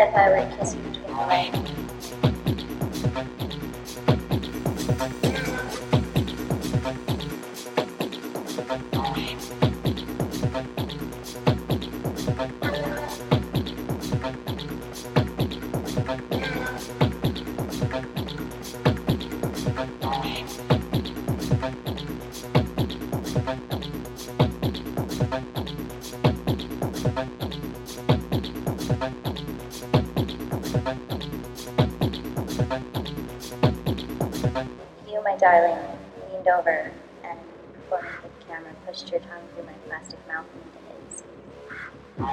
their violent kissing between the legs. Darling, leaned over and, before the camera, pushed your tongue through my plastic mouth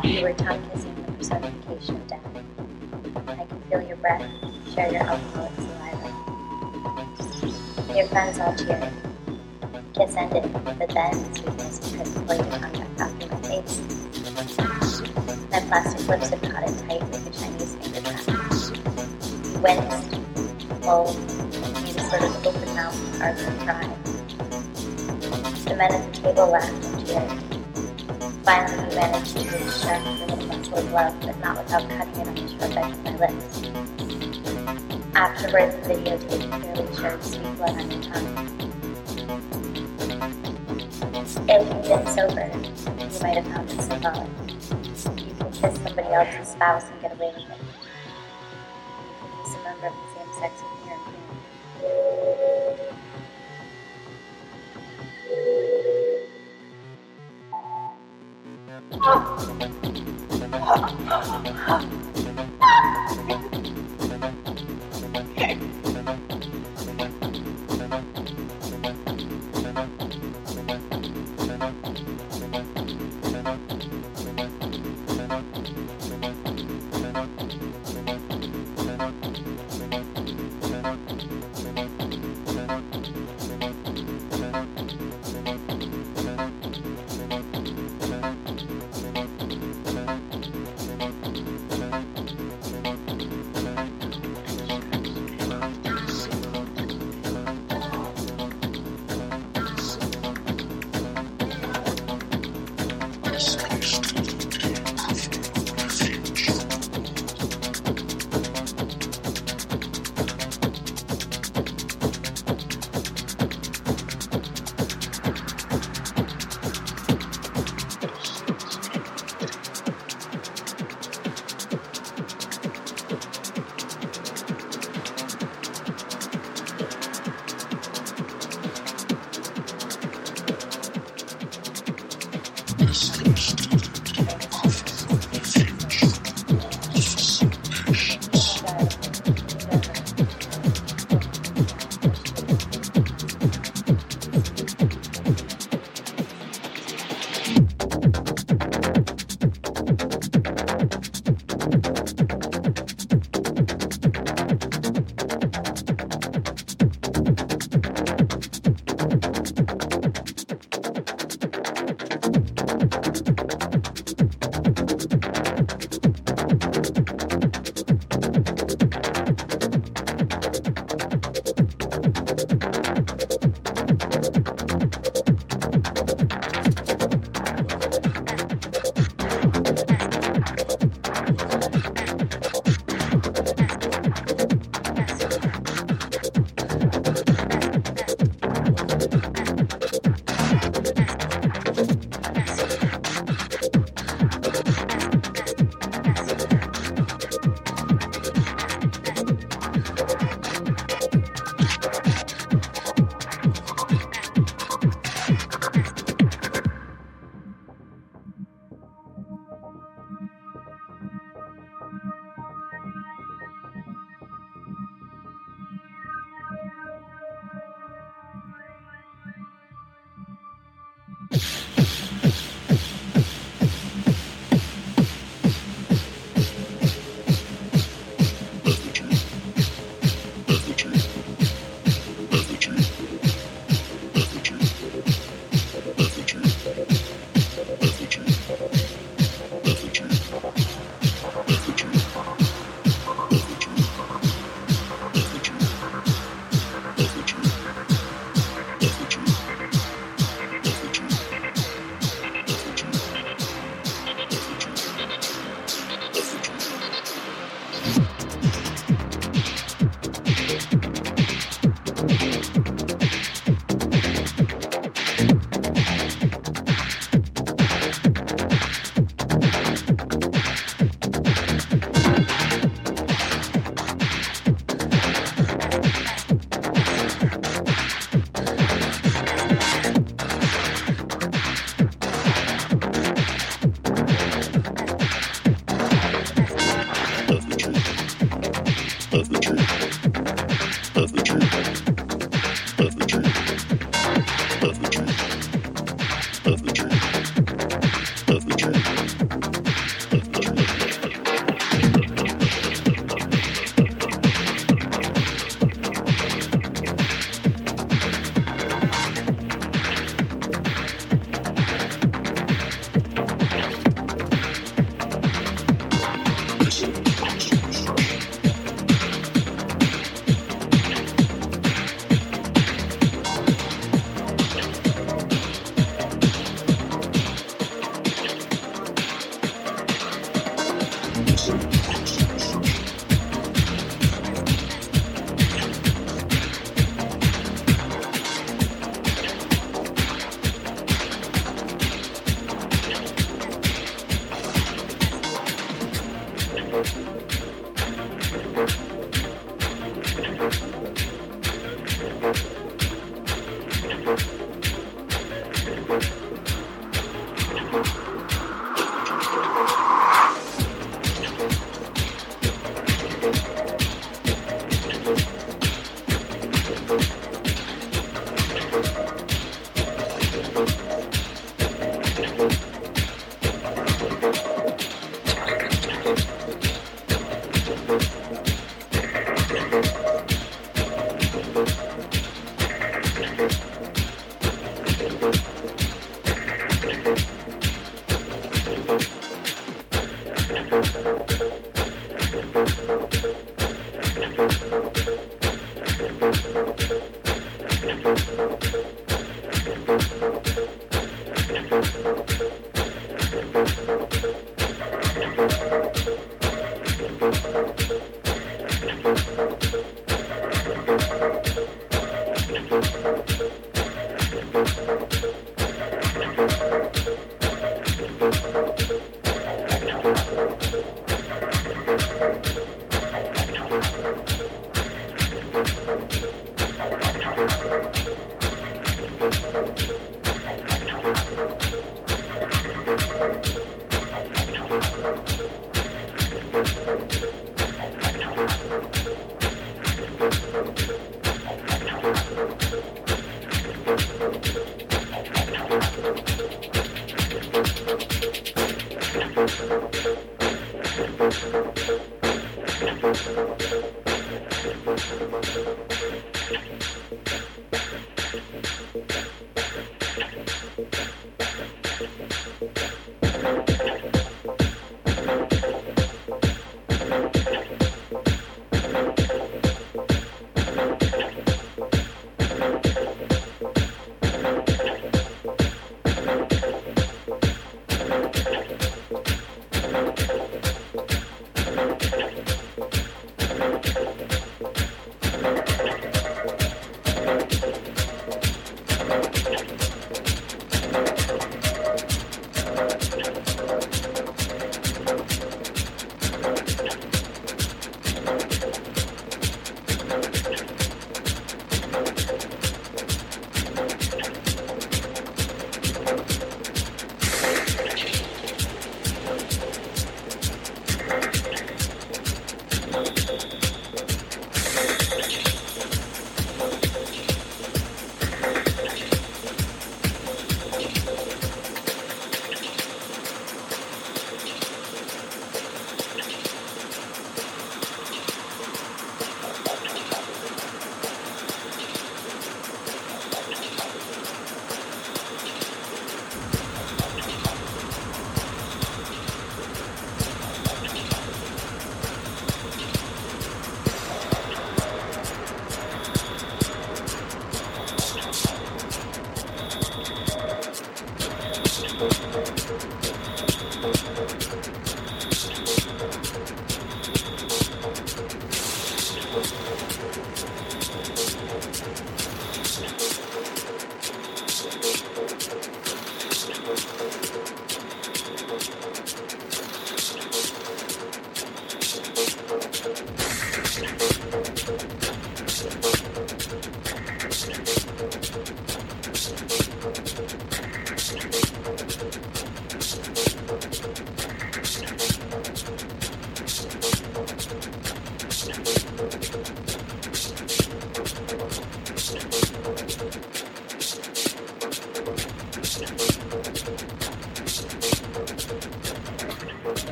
into his. You were tongue kissing the personification of death. I could feel your breath, share your alcoholic saliva. Your friends all cheered. Kiss ended, but then sweetness because of the contact got through my face. My plastic lips had caught it tight like a Chinese finger trap. You winced, rolled. Sort of open mouth, hardly cry. The men at the table laughed and cheered. Finally, we managed to reach Shark's little muscle of love, but not without cutting it on the short edge of my lips. Afterwards, the videotape clearly showed sweet blood on your tongue. If you'd been sober, you might have found it symbolic. You can kiss somebody else's spouse and get away with it. You can kiss a member of the same sex with your own. Stay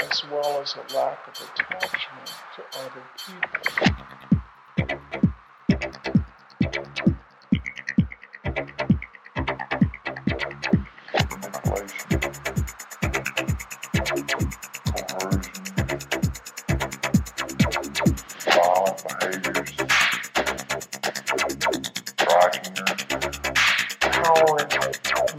As well as a lack of attachment to other people. Manipulation, coercion, violent behaviors, striking, power and control.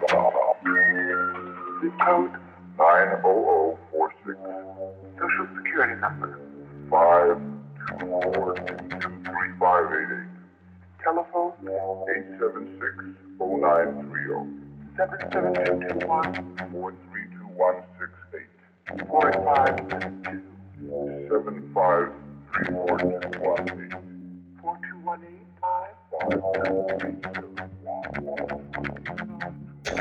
The code 90046. Social security number 524-23588. Telephone 876-0930. 77221-432-168. 4572-753-4218. 42185. 5.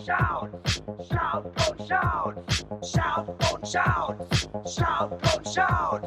Shout, don't shout. shout, lift up your hearts, shout.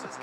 Let's go.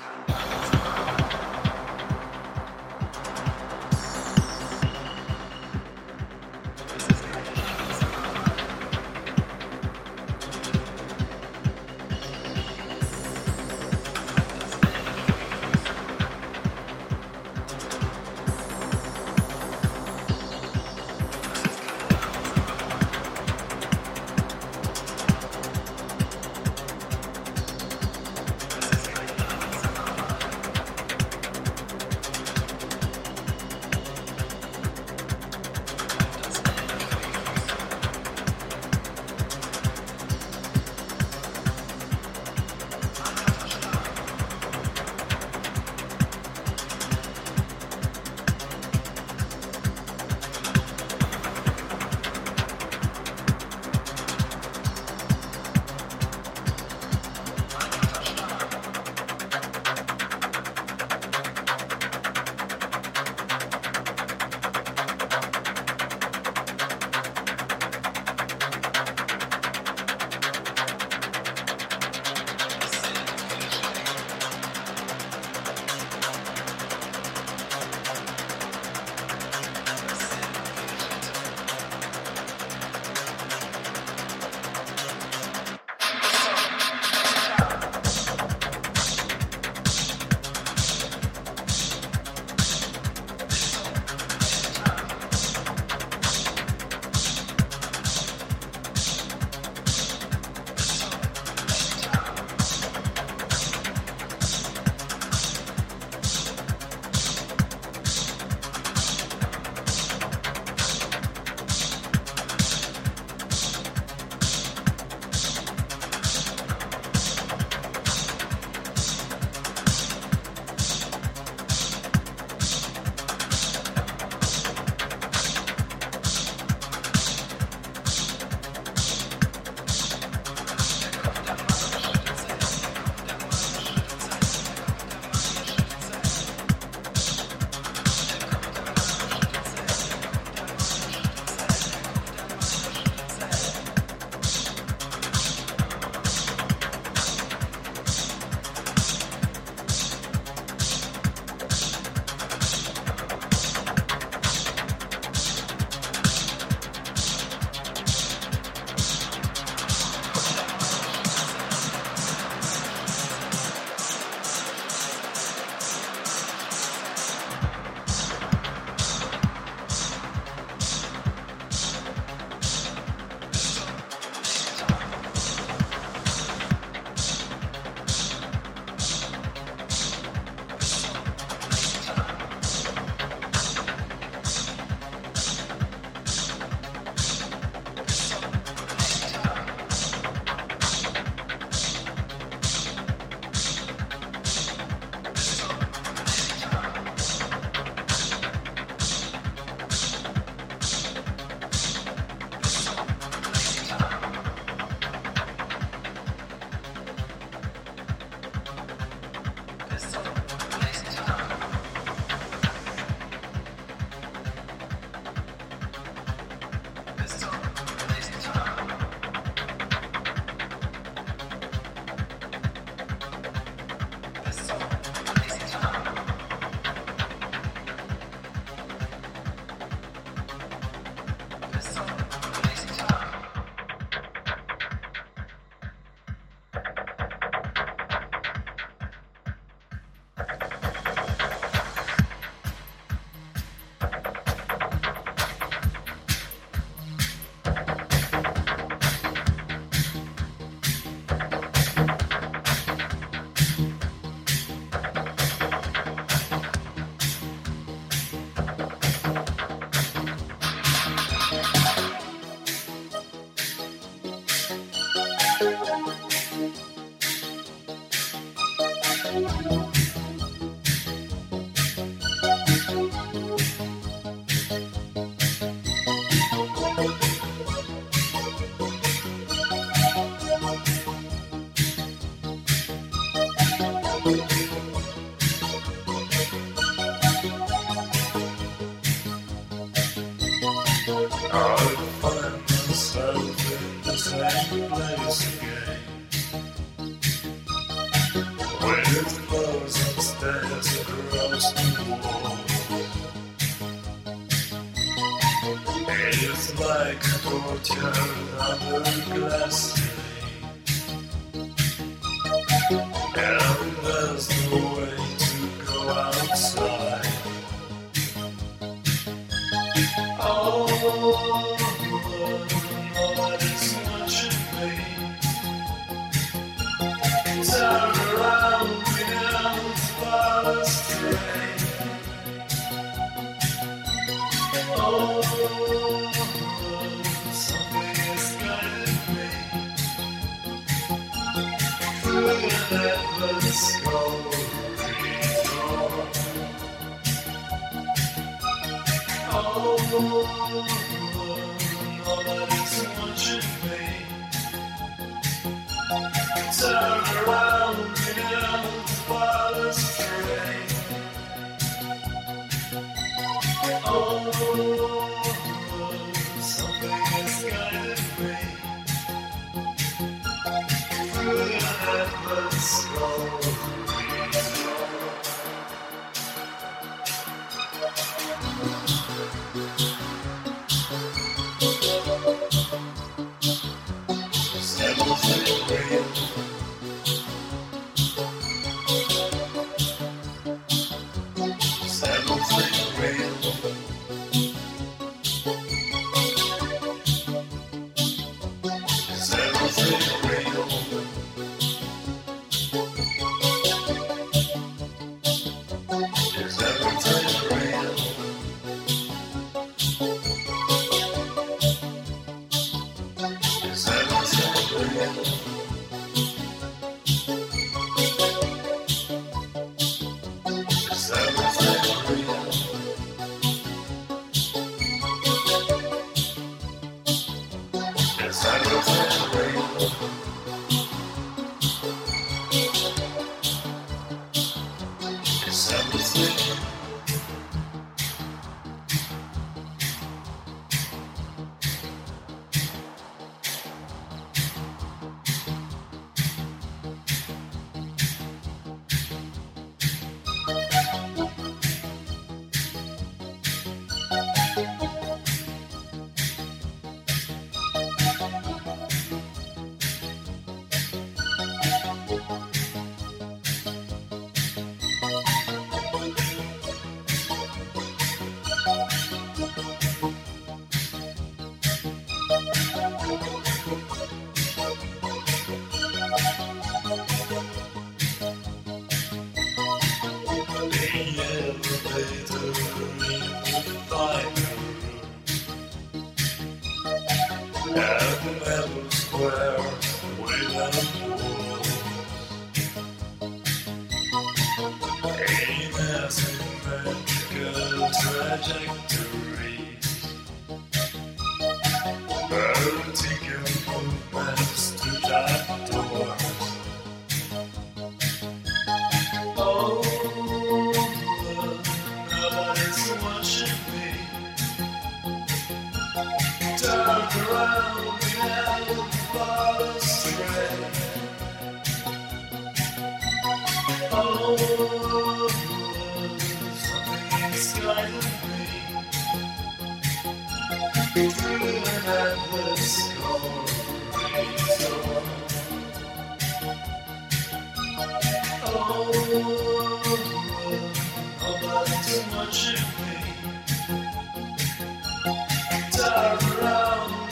Turn around,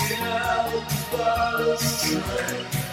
get out of the bottom.